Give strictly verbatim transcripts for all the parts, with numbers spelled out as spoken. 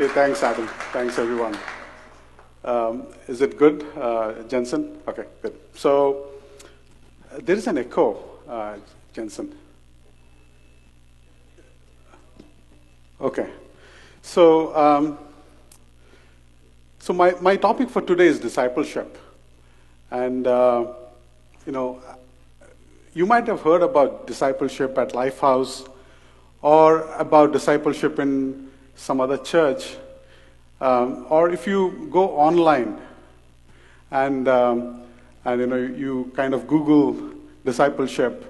Okay, thanks, Adam. Thanks, everyone. Um, is it good, uh, Jensen? Okay, good. So uh, there is an echo, uh, Jensen. Okay. So, um, so my, my topic for today is discipleship. And, uh, you know, you might have heard about discipleship at Lifehouse or about discipleship in some other church. Um, or if you go online and, um, and you know, you kind of Google discipleship,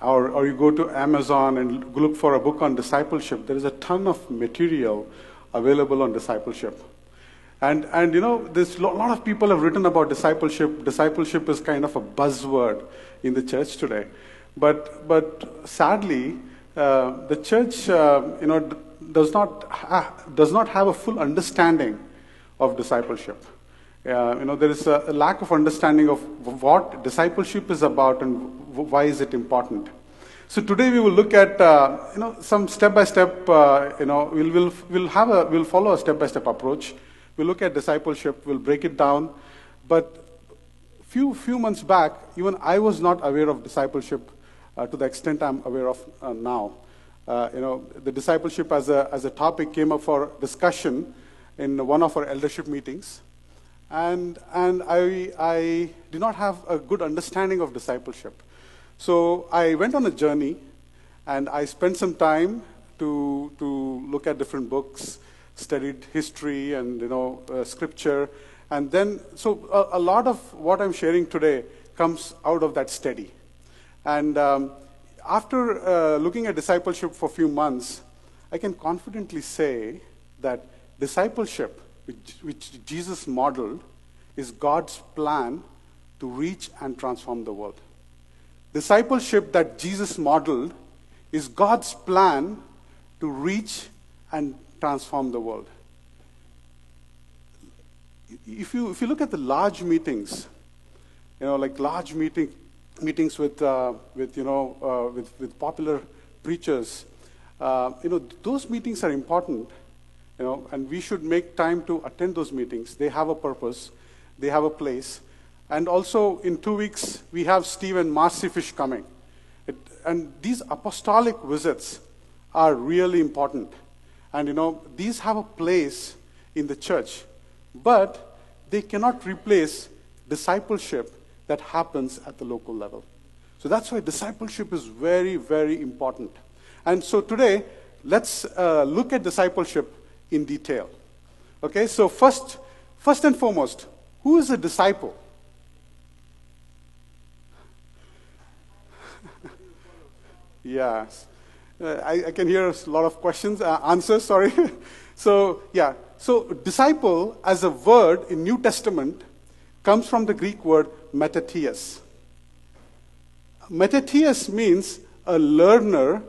Or, or you go to Amazon and look for a book on discipleship, there is a ton of material available on discipleship. And, and you know, there's a lot of people have written about discipleship. Discipleship is kind of a buzzword in the church today. But, but sadly, uh, the church, uh, you know, does not, ha does not have a full understanding of discipleship. Uh, you know, there is a, a lack of understanding of what discipleship is about and why is it important. So today we will look at uh, you know some step by step. Uh, you know, we'll we'll we'll have a we'll follow a step by step approach. We'll look at discipleship. We'll break it down. But few few months back, even I was not aware of discipleship uh, to the extent I'm aware of uh, now. Uh, you know, the discipleship as a as a topic came up for discussion in one of our eldership meetings. And, and I, I did not have a good understanding of discipleship. So I went on a journey, and I spent some time to, to look at different books, studied history and you know, uh, scripture. And then, so a, a lot of what I'm sharing today comes out of that study. And um, after uh, looking at discipleship for a few months, I can confidently say that discipleship, Which, which Jesus modeled, is God's plan to reach and transform the world. Discipleship that Jesus modeled is God's plan to reach and transform the world. If you, if you look at the large meetings, you know, like large meeting, meetings with, uh, with, you know, uh, with, with popular preachers, uh, you know, those meetings are important. You know, and we should make time to attend those meetings. They have a purpose. They have a place. And also, in two weeks, we have Steve and Marcy Fish coming. It, and these apostolic visits are really important. And, you know, these have a place in the church. But they cannot replace discipleship that happens at the local level. So that's why discipleship is very, very important. And so today, let's uh, look at discipleship in detail. Okay, so first, first and foremost, who is a disciple? Yes, uh, I, I can hear a lot of questions, uh, answers, sorry. So, yeah, so disciple as a word in New Testament comes from the Greek word metatheos. Metatheos means a learner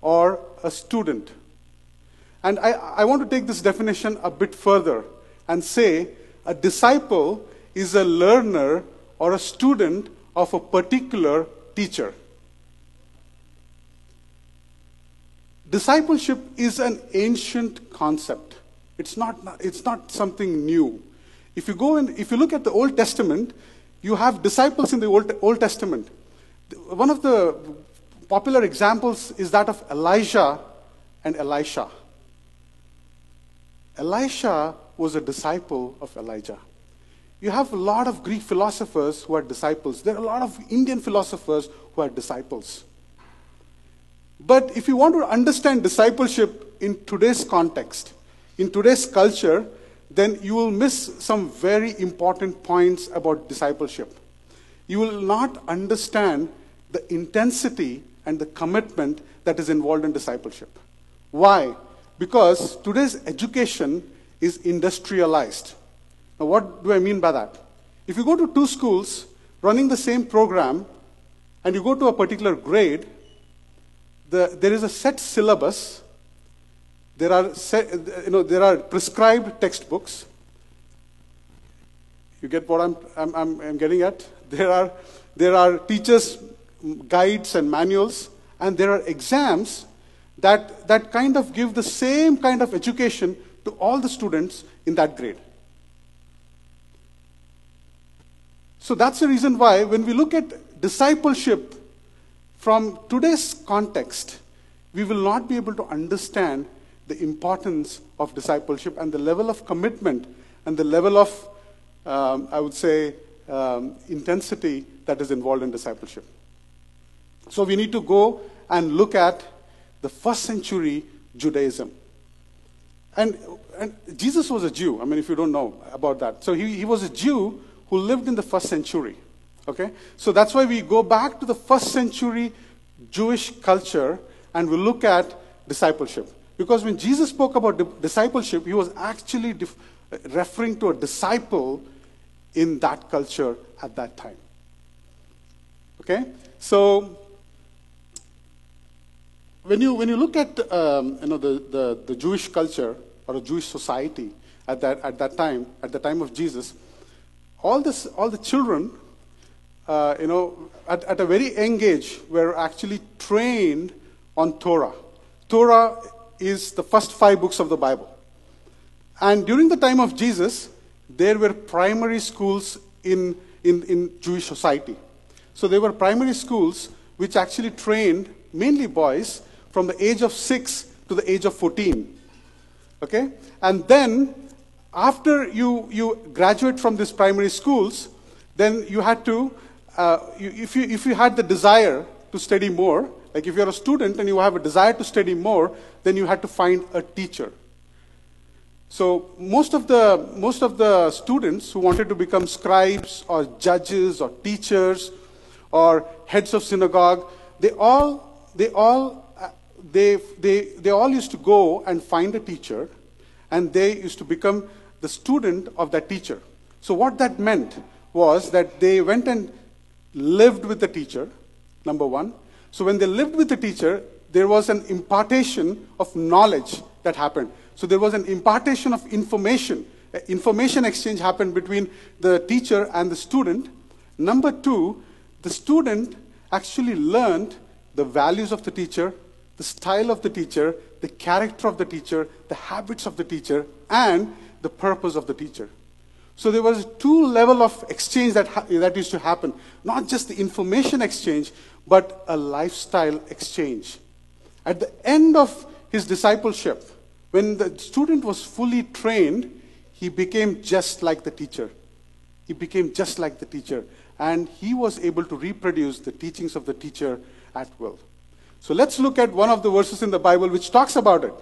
or a student. And I, I want to take this definition a bit further and say a disciple is a learner or a student of a particular teacher. Discipleship is an ancient concept. It's not, it's not something new. If you go and if you look at the Old Testament, you have disciples in the Old, Old Testament. One of the popular examples is that of Elijah and Elisha. Elisha was a disciple of Elijah. You have a lot of Greek philosophers who are disciples. There are a lot of Indian philosophers who are disciples. But if you want to understand discipleship in today's context, in today's culture, then you will miss some very important points about discipleship. You will not understand the intensity and the commitment that is involved in discipleship. Why? Because today's education is industrialized. Now, what do I mean by that? If you go to two schools running the same program, and you go to a particular grade, the, there is a set syllabus. There are, set, you know, there are prescribed textbooks. You get what I'm, I'm, I'm, I'm getting at? There are, there are teachers' guides and manuals, and there are exams that, that kind of give the same kind of education to all the students in that grade. So that's the reason why when we look at discipleship from today's context, we will not be able to understand the importance of discipleship and the level of commitment and the level of, um, I would say, um, intensity that is involved in discipleship. So we need to go and look at the first century Judaism. And, and Jesus was a Jew, I mean, if you don't know about that. So he, he was a Jew who lived in the first century, okay? So that's why we go back to the first century Jewish culture and we look at discipleship. Because when Jesus spoke about di- discipleship, he was actually dif- referring to a disciple in that culture at that time. Okay? So, when you when you look at um, you know the, the, the Jewish culture or a Jewish society at that at that time at the time of Jesus, all this all the children, uh, you know, at, at a very young age were actually trained on Torah. Torah is the first five books of the Bible. And during the time of Jesus, there were primary schools in, in, in Jewish society. So there were primary schools which actually trained mainly boys from the age of six to the age of fourteen. Okay? And then after you, you graduate from these primary schools, then you had to, uh, you, if, you, if you had the desire to study more, like if you're a student and you have a desire to study more, then you had to find a teacher. So most of the most of the students who wanted to become scribes or judges or teachers or heads of synagogue, they all they all they they they all used to go and find a teacher, and they used to become the student of that teacher. So what that meant was that they went and lived with the teacher, number one. So when they lived with the teacher, there was an impartation of knowledge that happened. So there was an impartation of information. Information exchange happened between the teacher and the student. Number two, the student actually learned the values of the teacher, the style of the teacher, the character of the teacher, the habits of the teacher, and the purpose of the teacher. So there was two level of exchange that, ha- that used to happen. Not just the information exchange, but a lifestyle exchange. At the end of his discipleship, when the student was fully trained, he became just like the teacher. He became just like the teacher. And he was able to reproduce the teachings of the teacher at will. So let's look at one of the verses in the Bible which talks about it.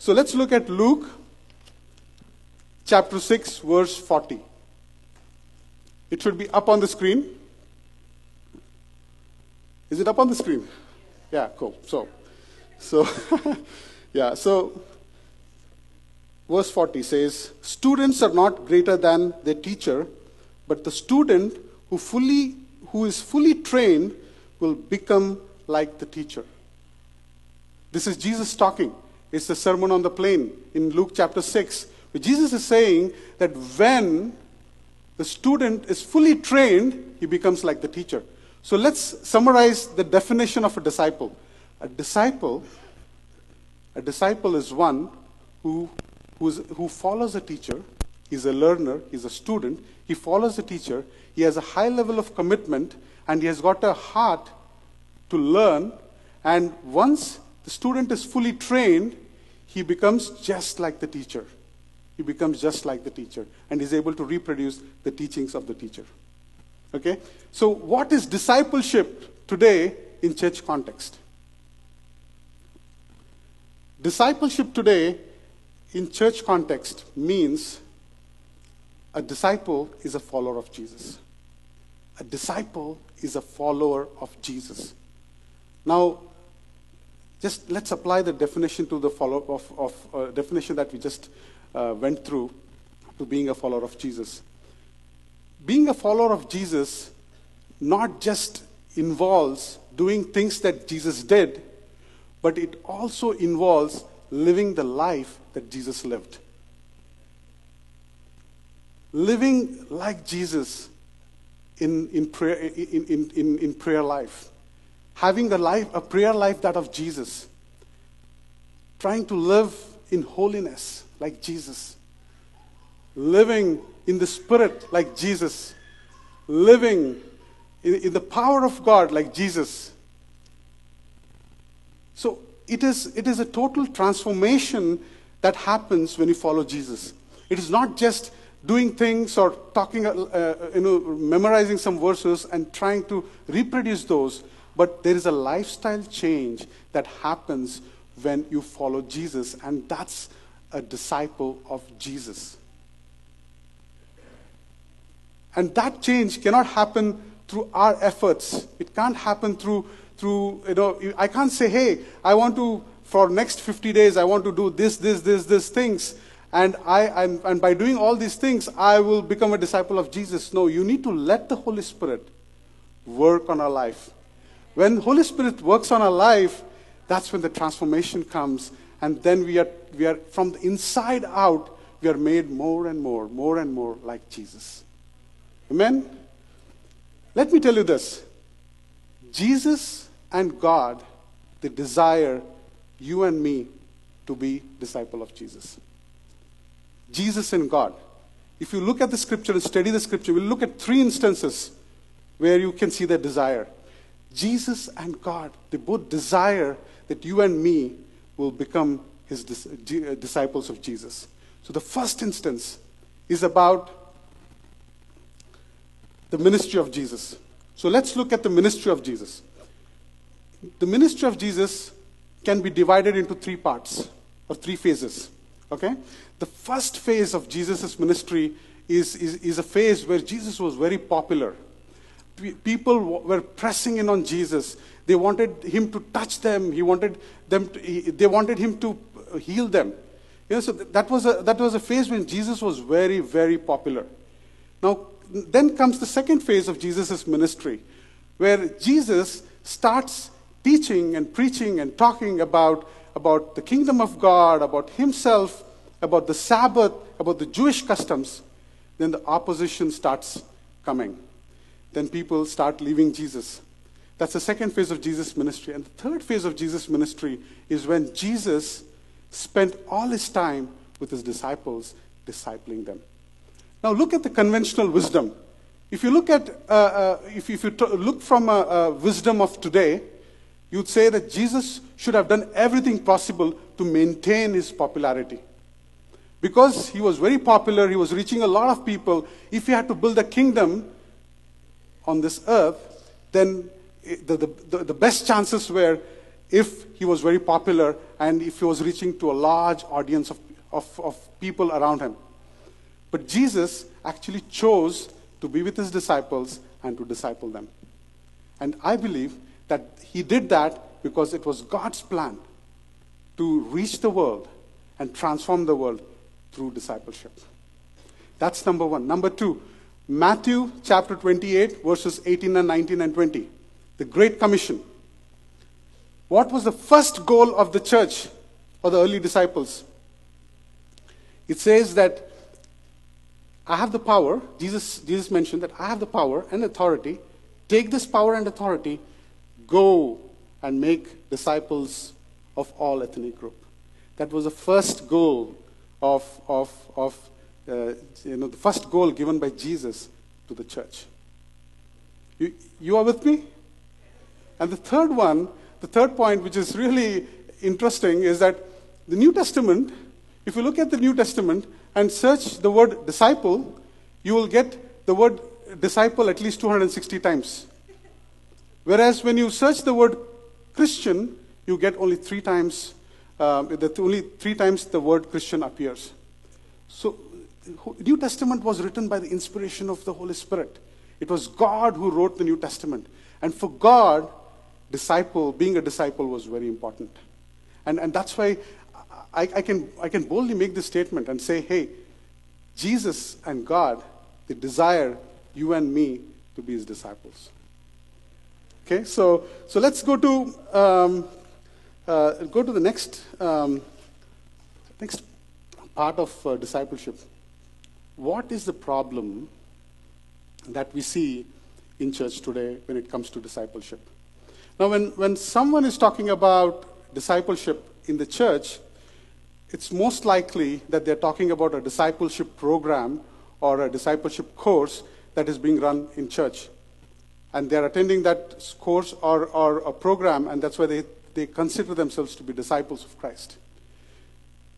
So let's look at Luke chapter six, verse forty. It should be up on the screen. Is it up on the screen? Yeah, cool. So, so yeah, so... Verse forty says, "Students are not greater than their teacher, but the student who fully, who is fully trained will become like the teacher." This is Jesus talking. It's the Sermon on the Plain in Luke chapter six. But Jesus is saying that when the student is fully trained, he becomes like the teacher. So let's summarize the definition of a disciple. A disciple, a disciple is one who... Who's, who follows a teacher, he's a learner, he's a student, he follows the teacher, he has a high level of commitment, and he has got a heart to learn, and once the student is fully trained, he becomes just like the teacher. He becomes just like the teacher, and is able to reproduce the teachings of the teacher. Okay? So what is discipleship today in church context? Discipleship today in church context means a disciple is a follower of Jesus. A disciple is a follower of Jesus. Now, just let's apply the definition to the follow of, of uh, definition that we just uh, went through to being a follower of Jesus. Being a follower of Jesus not just involves doing things that Jesus did, but it also involves living the life that Jesus lived. Living like Jesus in, in, prayer, in, in, in, in prayer life. Having a, life, a prayer life that of Jesus. Trying to live in holiness, like Jesus. Living in the Spirit like Jesus. Living in, in the power of God like Jesus. So it is, it is a total transformation that happens when you follow Jesus. It is not just doing things or talking, uh, you know, memorizing some verses and trying to reproduce those. But there is a lifestyle change that happens when you follow Jesus, and that's a disciple of Jesus. And that change cannot happen through our efforts. It can't happen through, through you know, I can't say, hey, I want to, for next fifty days, I want to do this, this, this, this things. And I, I'm, and by doing all these things, I will become a disciple of Jesus. No, you need to let the Holy Spirit work on our life. When the Holy Spirit works on our life, that's when the transformation comes. And then we are, we are from the inside out, we are made more and more, more and more like Jesus. Amen? Let me tell you this. Jesus and God, they desire you and me to be disciple of Jesus. Jesus and God. If you look at the scripture and study the scripture, we'll look at three instances where you can see that desire. Jesus and God, they both desire that you and me will become his dis- disciples of Jesus. So the first instance is about the ministry of Jesus. So let's look at the ministry of Jesus. The ministry of Jesus can be divided into three parts or three phases. Okay? The first phase of Jesus' ministry is, is, is a phase where Jesus was very popular. People were pressing in on Jesus. They wanted him to touch them. He wanted them. To, they wanted him to heal them. You know, so that was a that was a phase when Jesus was very, very popular. Now, then comes the second phase of Jesus' ministry, where Jesus starts teaching and preaching and talking about about the kingdom of God, about himself, about the Sabbath, about the Jewish customs. Then the opposition starts coming. Then people start leaving Jesus. That's the second phase of Jesus' ministry. And the third phase of Jesus' ministry is when Jesus spent all his time with his disciples, discipling them. Now look at the conventional wisdom. If you look at, uh, uh, if, if you t- look from a uh, uh, wisdom of today, you'd say that Jesus should have done everything possible to maintain his popularity. Because he was very popular, he was reaching a lot of people. If he had to build a kingdom on this earth, then the, the, the best chances were if he was very popular and if he was reaching to a large audience of, of, of people around him. But Jesus actually chose to be with his disciples and to disciple them. And I believe that he did that because it was God's plan to reach the world and transform the world through discipleship. That's number one. Number two, Matthew chapter twenty-eight, verses eighteen and nineteen and twenty. The Great Commission. What was the first goal of the church or the early disciples? It says that I have the power, Jesus, Jesus mentioned that I have the power and authority. Take this power and authority, go and make disciples of all ethnic group. That was the first goal of, of, of Uh, you know, the first goal given by Jesus to the church. You, you are with me? And the third one, the third point, which is really interesting, is that the New Testament, if you look at the New Testament and search the word disciple, you will get the word disciple at least two hundred sixty times. Whereas when you search the word Christian, you get only three times, um, the, only three times the word Christian appears. So, New Testament was written by the inspiration of the Holy Spirit. It was God who wrote the New Testament. And for God, disciple, being a disciple was very important. And, and that's why I, I, can, I can boldly make this statement and say, hey, Jesus and God, they desire you and me to be his disciples. Okay, so, so let's go to, um, uh, go to the next, um, next part of uh, discipleship. What is the problem that we see in church today when it comes to discipleship? Now, when, when someone is talking about discipleship in the church, it's most likely that they're talking about a discipleship program or a discipleship course that is being run in church. And they're attending that course or, or a program, and that's why they, they consider themselves to be disciples of Christ.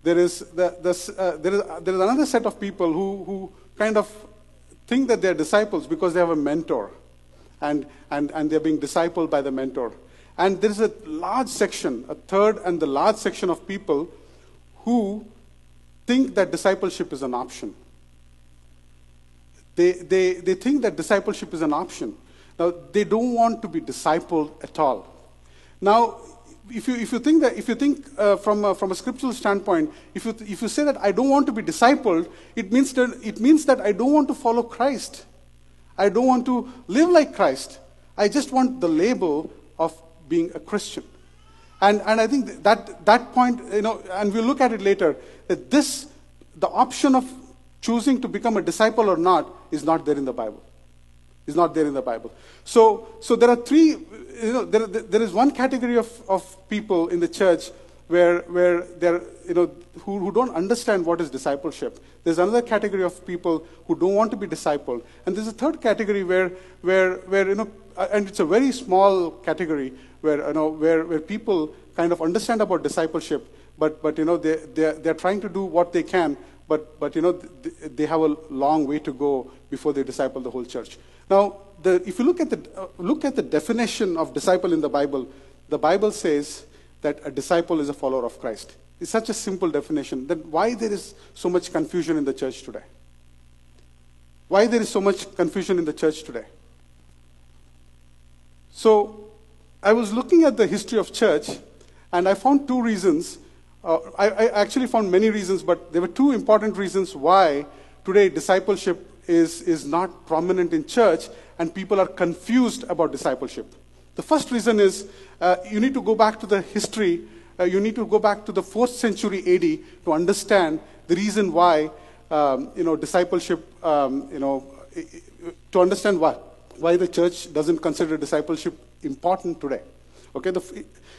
There is, the, the, uh, there is, uh, there is another set of people who, who kind of think that they're disciples because they have a mentor, and, and, and they're being discipled by the mentor. And there's a large section, a third and the large section of people who think that discipleship is an option. They, they, they think that discipleship is an option. Now, they don't want to be discipled at all. Now, if you, if you think, that, if you think uh, from, a, from a scriptural standpoint, if you, if you say that I don't want to be discipled, it means, that, it means that I don't want to follow Christ. I don't want to live like Christ. I just want the label of being a Christian. And, and I think that, that point, you know, and we'll look at it later, that this, the option of choosing to become a disciple or not is not there in the Bible. Is not there in the Bible. So, so there are three, you know, there, there is one category of, of people in the church where, where they're, you know, who, who don't understand what is discipleship. There's another category of people who don't want to be discipled. And there's a third category where, where, where, you know, and it's a very small category where, you know, where, where people kind of understand about discipleship, but, but, you know, they, they're, they're trying to do what they can, but, but you know, they have a long way to go before they disciple the whole church. Now, the, if you look at the, uh, look at the definition of disciple in the Bible, the Bible says that a disciple is a follower of Christ. It's such a simple definition. Then why there is so much confusion in the church today? Why there is so much confusion in the church today? So, I was looking at the history of church, and I found two reasons. Uh, I, I actually found many reasons, but there were two important reasons why today discipleship Is, is not prominent in church, and people are confused about discipleship. The first reason is uh, you need to go back to the history, uh, you need to go back to the fourth century A D to understand the reason why, um, you know, discipleship, um, you know, to understand why, why the church doesn't consider discipleship important today. Okay, the,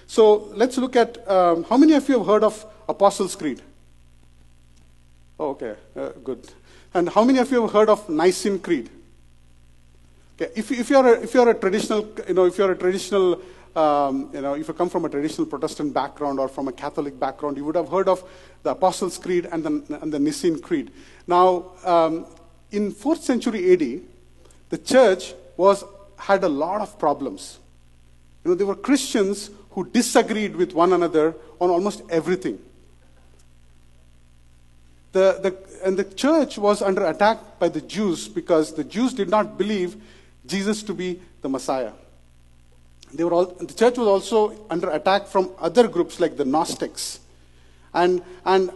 so let's look at, um, how many of you have heard of Apostles' Creed? Oh, okay, uh, good. And how many of you have heard of Nicene Creed? Okay, if, if you are a, if you are a traditional, you know, if you are a traditional, um, you know, if you come from a traditional Protestant background or from a Catholic background, you would have heard of the Apostles' Creed and the, and the Nicene Creed. Now, um, in fourth century A D, the church was had a lot of problems. You know, there were Christians who disagreed with one another on almost everything. The, the, and the church was under attack by the Jews because the Jews did not believe Jesus to be the Messiah. They were all, the church was also under attack from other groups like the Gnostics. And, and,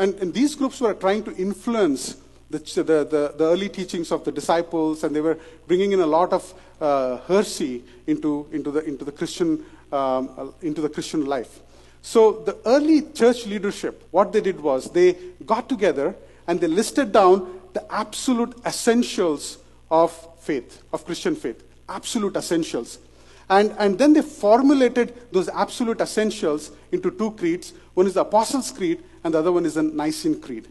and, and these groups were trying to influence the, the, the, the early teachings of the disciples, and they were bringing in a lot of uh, heresy into, into, the, into, the Christian, um, into the Christian life. So the early church leadership, what they did was they got together and they listed down the absolute essentials of faith, of Christian faith, absolute essentials. And, and then they formulated those absolute essentials into two creeds. One is the Apostles' Creed and the other one is the Nicene Creed.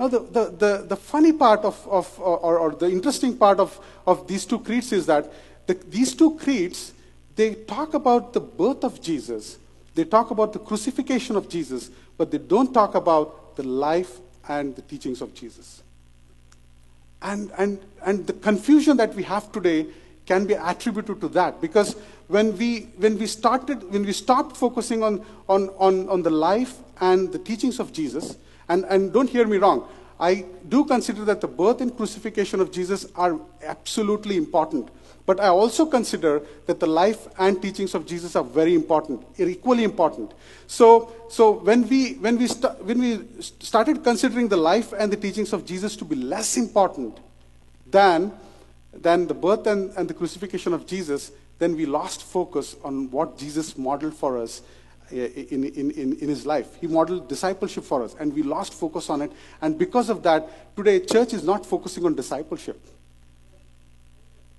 Now the, the, the, the funny part of, of or, or the interesting part of, of these two creeds is that the, these two creeds, they talk about the birth of Jesus. They talk about the crucifixion of Jesus, but they don't talk about the life and the teachings of Jesus. And, and, and the confusion that we have today can be attributed to that, because when we, when we, started, when we stopped focusing on, on, on, on the life and the teachings of Jesus, and, and don't hear me wrong, I do consider that the birth and crucifixion of Jesus are absolutely important. But I also consider that the life and teachings of Jesus are very important, equally important. So, so when we, when we, st when we st started considering the life and the teachings of Jesus to be less important than, than the birth and, and the crucifixion of Jesus, then we lost focus on what Jesus modeled for us in, in, in, in his life. He modeled discipleship for us, and we lost focus on it. And because of that, today church is not focusing on discipleship.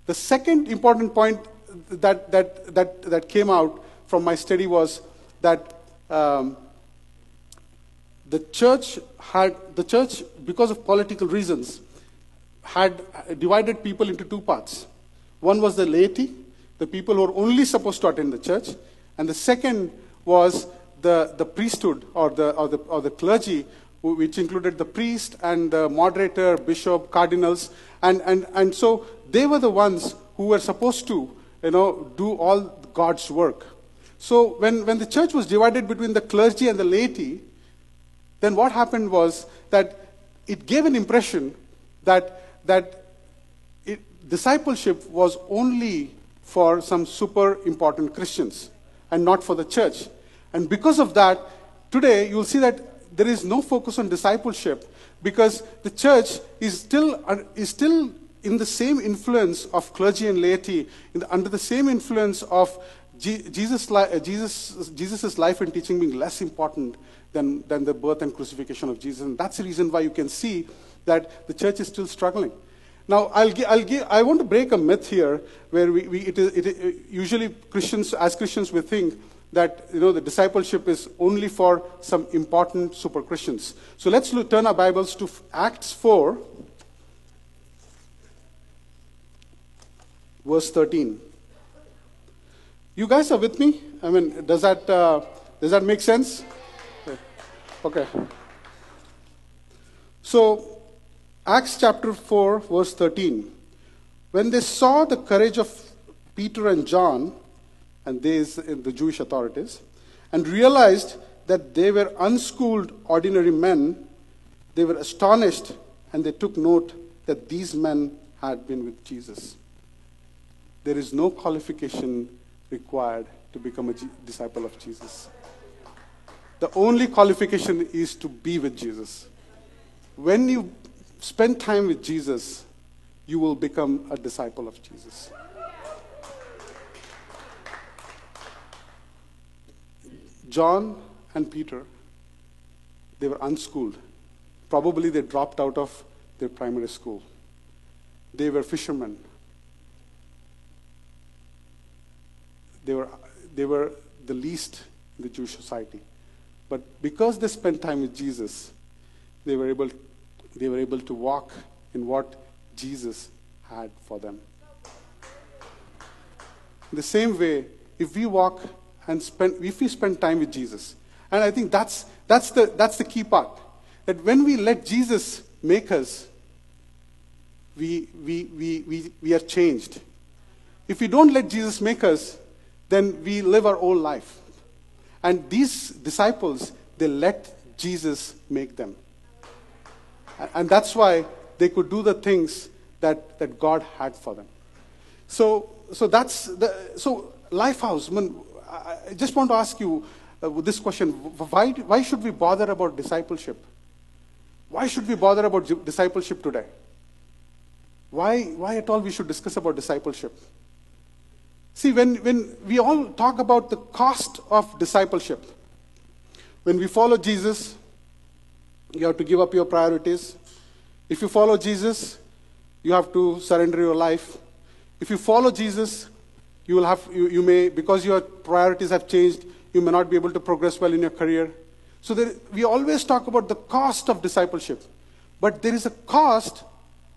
The second important point that, that, that, that came out from my study was that um, the church had, the church, because of political reasons, had divided people into two parts. One was the laity, the people who were only supposed to attend the church, and the second was the, the priesthood or the, or the, or the clergy, which included the priest and the moderator, bishop, cardinals, and, and, and so they were the ones who were supposed to, you know, do all God's work. So when, when the church was divided between the clergy and the laity, then what happened was that it gave an impression that, that it, discipleship was only for some super important Christians and not for the church. And because of that, today you'll see that there is no focus on discipleship, because the church is still, is still in the same influence of clergy and laity, in the, under the same influence of Je Jesus, uh, Jesus, Jesus's life and teaching being less important than, than the birth and crucifixion of Jesus. And that's the reason why you can see that the church is still struggling. Now, I'll gi I'll gi I want to break a myth here where we, we it is, it is, usually Christians, as Christians, we think that, you know, the discipleship is only for some important super Christians. So let's look, turn our Bibles to Acts four, verse thirteen. You guys are with me? I mean, does that, uh, does that make sense? Okay. So, Acts chapter four, verse thirteen. When they saw the courage of Peter and John, and these, the Jewish authorities, and realized that they were unschooled, ordinary men, they were astonished, and they took note that these men had been with Jesus. There is no qualification required to become a disciple of Jesus. The only qualification is to be with Jesus. When you spend time with Jesus, you will become a disciple of Jesus. John and Peter, they were unschooled. Probably they dropped out of their primary school. They were fishermen. They were, they were the least in the Jewish society. But because they spent time with Jesus, they were able, they were able to walk in what Jesus had for them. In the same way, if we walk and spend, if we spend time with Jesus, and I think that's, that's, the, that's the key part, that when we let Jesus make us, we, we, we, we, we are changed. If we don't let Jesus make us, then we live our old life. And these disciples, they let Jesus make them. And that's why they could do the things that, that God had for them. So, so that's the, so Lifehouse, man, I just want to ask you uh, this question. Why, why should we bother about discipleship? Why should we bother about discipleship today? Why, why at all we should discuss about discipleship? See, when, when we all talk about the cost of discipleship, when we follow Jesus, you have to give up your priorities. If you follow Jesus, you have to surrender your life. If you follow Jesus, you will have, you, you may, because your priorities have changed, you may not be able to progress well in your career. So there, we always talk about the cost of discipleship, but there is a cost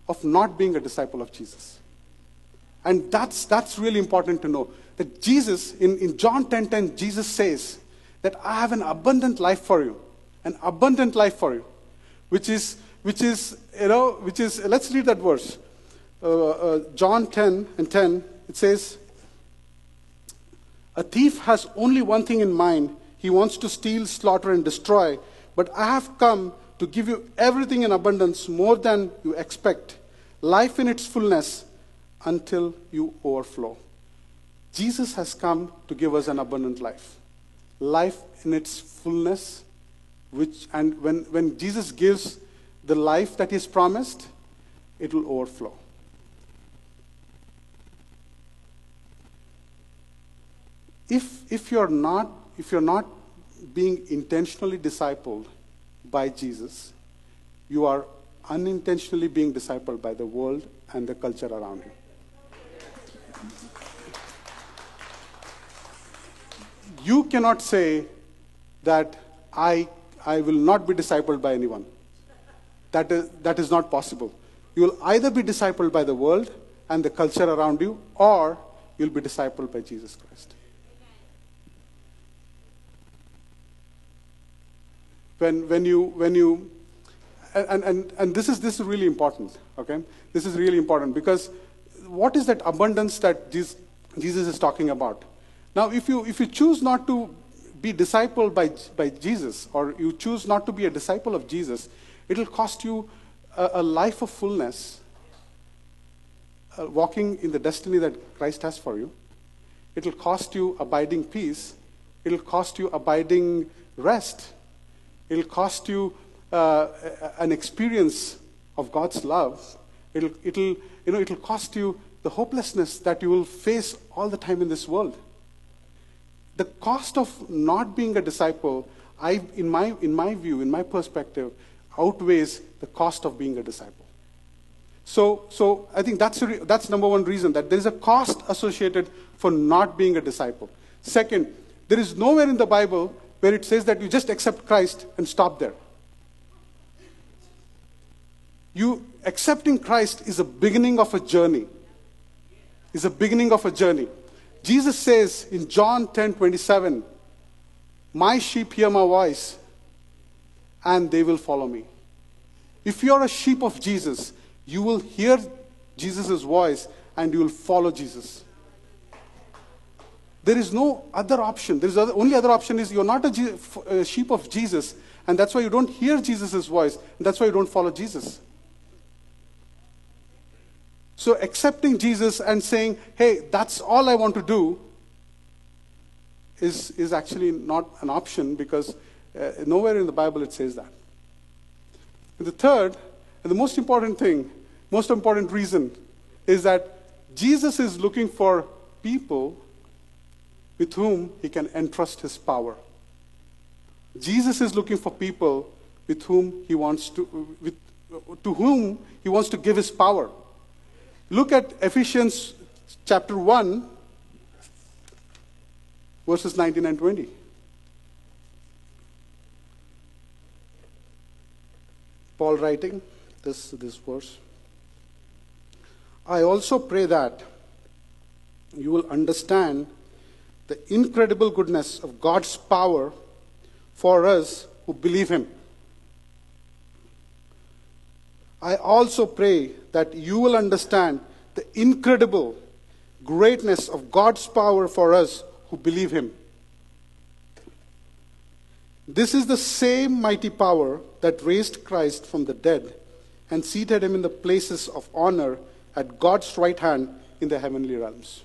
of not being a disciple of Jesus. And that's, that's really important to know. That Jesus, in, in John ten ten, Jesus says that I have an abundant life for you. An abundant life for you. Which is, which is, you know, which is, let's read that verse. Uh, uh, John ten and ten, it says, a thief has only one thing in mind. He wants to steal, slaughter, and destroy. But I have come to give you everything in abundance, more than you expect. Life in its fullness, until you overflow. Jesus has come to give us an abundant life. Life in its fullness, which, and when, when Jesus gives the life that he's promised, it will overflow. If, if, you're not, if you're not being intentionally discipled by Jesus, you are unintentionally being discipled by the world and the culture around you. You cannot say that I, I will not be discipled by anyone. That is, that is not possible. You will either be discipled by the world and the culture around you, or you'll be discipled by Jesus Christ. When, when you, when you, and, and, and this is, this is really important, okay? This is really important, because what is that abundance that Jesus, Jesus is talking about? Now, if you, if you choose not to be discipled by, by Jesus, or you choose not to be a disciple of Jesus, it'll cost you a, a life of fullness, uh, walking in the destiny that Christ has for you. It'll cost you abiding peace. It'll cost you abiding rest. It'll cost you uh, an experience of God's love. It'll, it'll, you know, it'll cost you the hopelessness that you will face all the time in this world. The cost of not being a disciple, I, in my, in my view, in my perspective, outweighs the cost of being a disciple. So, so I think that's, re that's number one reason, that there is a cost associated for not being a disciple. Second, there is nowhere in the Bible where it says that you just accept Christ and stop there. You accepting Christ is a beginning of a journey. Is a beginning of a journey. Jesus says in John ten twenty-seven, "My sheep hear my voice, and they will follow me." If you're a sheep of Jesus, you will hear Jesus' voice and you will follow Jesus. There is no other option. There is other, only other option is you're not a, Je a sheep of Jesus, and that's why you don't hear Jesus' voice, and that's why you don't follow Jesus. So accepting Jesus and saying, hey, that's all I want to do, is, is actually not an option, because uh, nowhere in the Bible it says that. And the third, and the most important thing, most important reason, is that Jesus is looking for people with whom he can entrust his power. Jesus is looking for people with whom he wants to, with, to whom he wants to give his power. Look at Ephesians chapter one, verses nineteen and twenty. Paul writing this, this verse. I also pray that you will understand the incredible goodness of God's power for us who believe him. I also pray that you will understand the incredible greatness of God's power for us who believe him. This is the same mighty power that raised Christ from the dead and seated him in the places of honor at God's right hand in the heavenly realms.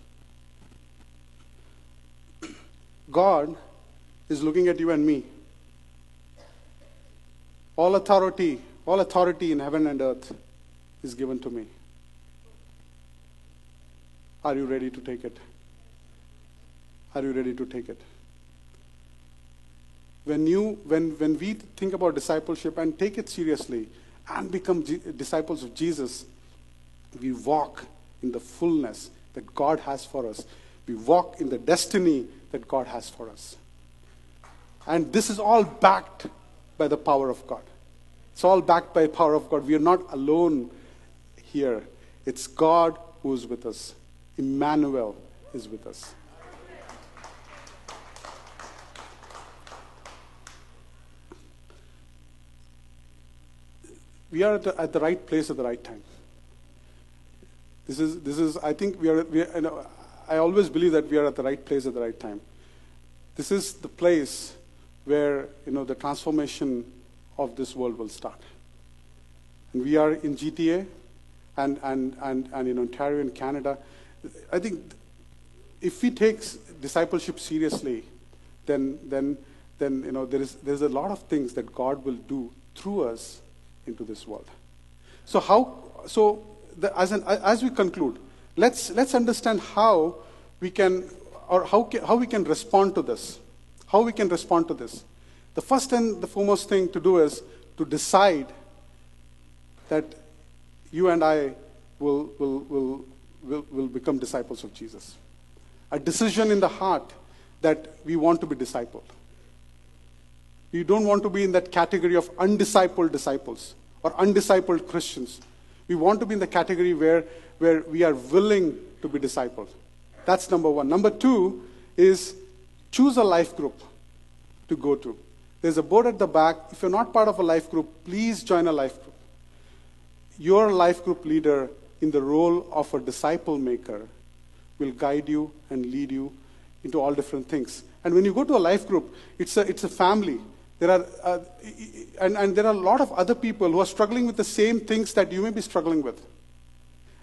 God is looking at you and me. All authority, all authority in heaven and earth is given to me. Are you ready to take it? Are you ready to take it? When, you, when, when we think about discipleship and take it seriously and become G disciples of Jesus, we walk in the fullness that God has for us. We walk in the destiny that God has for us. And this is all backed by the power of God. It's all backed by the power of God. We are not alone here. It's God who is with us. Emmanuel is with us. We are at the, at the right place at the right time. This is, this is I think we are, we are you know, I always believe that we are at the right place at the right time. This is the place where, you know, the transformation of this world will start. And we are in G T A and, and, and, and in Ontario and Canada. I think if we take discipleship seriously, then, then, then you know, there is, there's a lot of things that God will do through us into this world. So how, so the, as, an, as we conclude, let's, let's understand how we can, or how, can, how we can respond to this. How we can respond to this. The first and the foremost thing to do is to decide that you and I will, will, will, will, will become disciples of Jesus. A decision in the heart that we want to be discipled. You don't want to be in that category of undiscipled disciples or undiscipled Christians. We want to be in the category where, where we are willing to be discipled. That's number one. Number two is choose a life group to go to. There's a board at the back. If you're not part of a life group, please join a life group. Your life group leader in the role of a disciple maker will guide you and lead you into all different things. And when you go to a life group, it's a, it's a family. There are, uh, and, and there are a lot of other people who are struggling with the same things that you may be struggling with.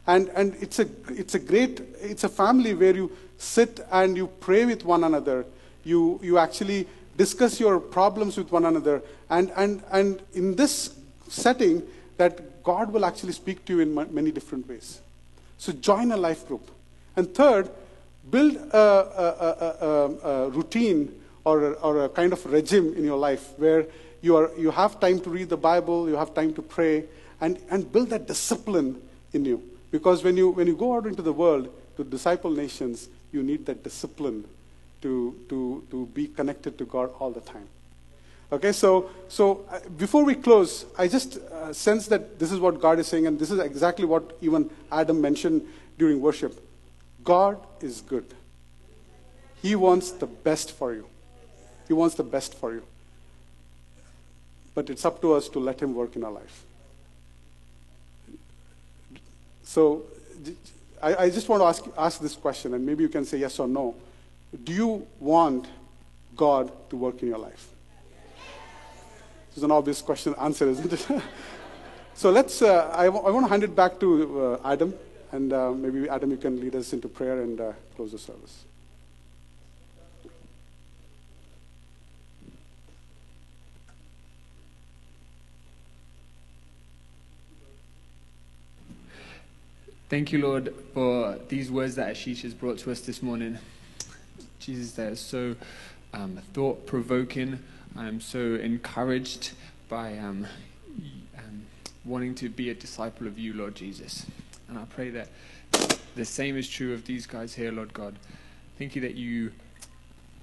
And, and it's, a, it's a great, it's a family where you sit and you pray with one another. You, you actually discuss your problems with one another. And, and, and in this setting, that God will actually speak to you in many different ways. So join a life group. And third, build a, a, a, a, a routine or a, or a kind of regime in your life where you, are, you have time to read the Bible, you have time to pray, and, and build that discipline in you. Because when you, when you go out into the world to disciple nations, you need that discipline to, to, to be connected to God all the time. Okay, so, so before we close, I just uh, sense that this is what God is saying, and this is exactly what even Adam mentioned during worship. God is good. He wants the best for you. He wants the best for you. But it's up to us to let him work in our life. So I, I just want to ask, ask this question, and maybe you can say yes or no. Do you want God to work in your life? This is an obvious question answer, isn't it? So let's, uh, I, w- I want to hand it back to uh, Adam. And uh, maybe, Adam, you can lead us into prayer and uh, close the service. Thank you, Lord, for these words that Ashish has brought to us this morning. Jesus, they are so um, thought-provoking. I am so encouraged by um, um, wanting to be a disciple of you, Lord Jesus. And I pray that the same is true of these guys here, Lord God. Thank you that you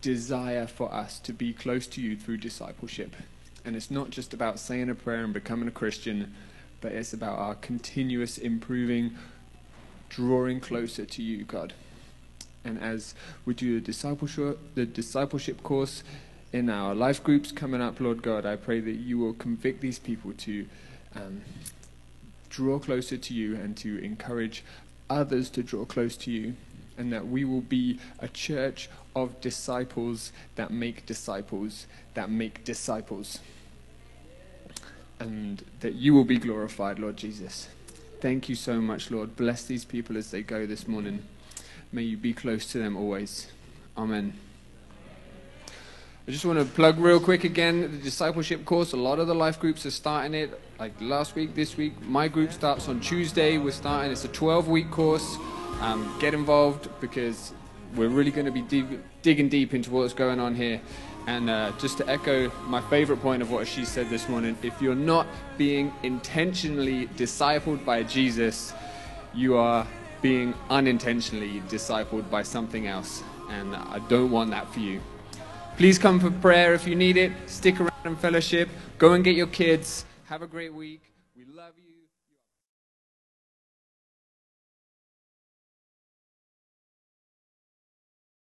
desire for us to be close to you through discipleship. And it's not just about saying a prayer and becoming a Christian, but it's about our continuous improving, drawing closer to you, God. And as we do the discipleship, the discipleship course in our life groups coming up, Lord God, I pray that you will convict these people to um, draw closer to you and to encourage others to draw close to you, and that we will be a church of disciples that make disciples that make disciples, and that you will be glorified, Lord Jesus. Thank you so much, Lord. Bless these people as they go this morning. May you be close to them always. Amen. I just want to plug real quick again the discipleship course. A lot of the life groups are starting it, like last week, this week. My group starts on Tuesday. We're starting. It's a twelve-week course. Um, get involved, because we're really going to be dig- digging deep into what's going on here. And uh, just to echo my favorite point of what she said this morning, if you're not being intentionally discipled by Jesus, you are being unintentionally discipled by something else. And I don't want that for you. Please come for prayer if you need it. Stick around and fellowship. Go and get your kids. Have a great week. We love you.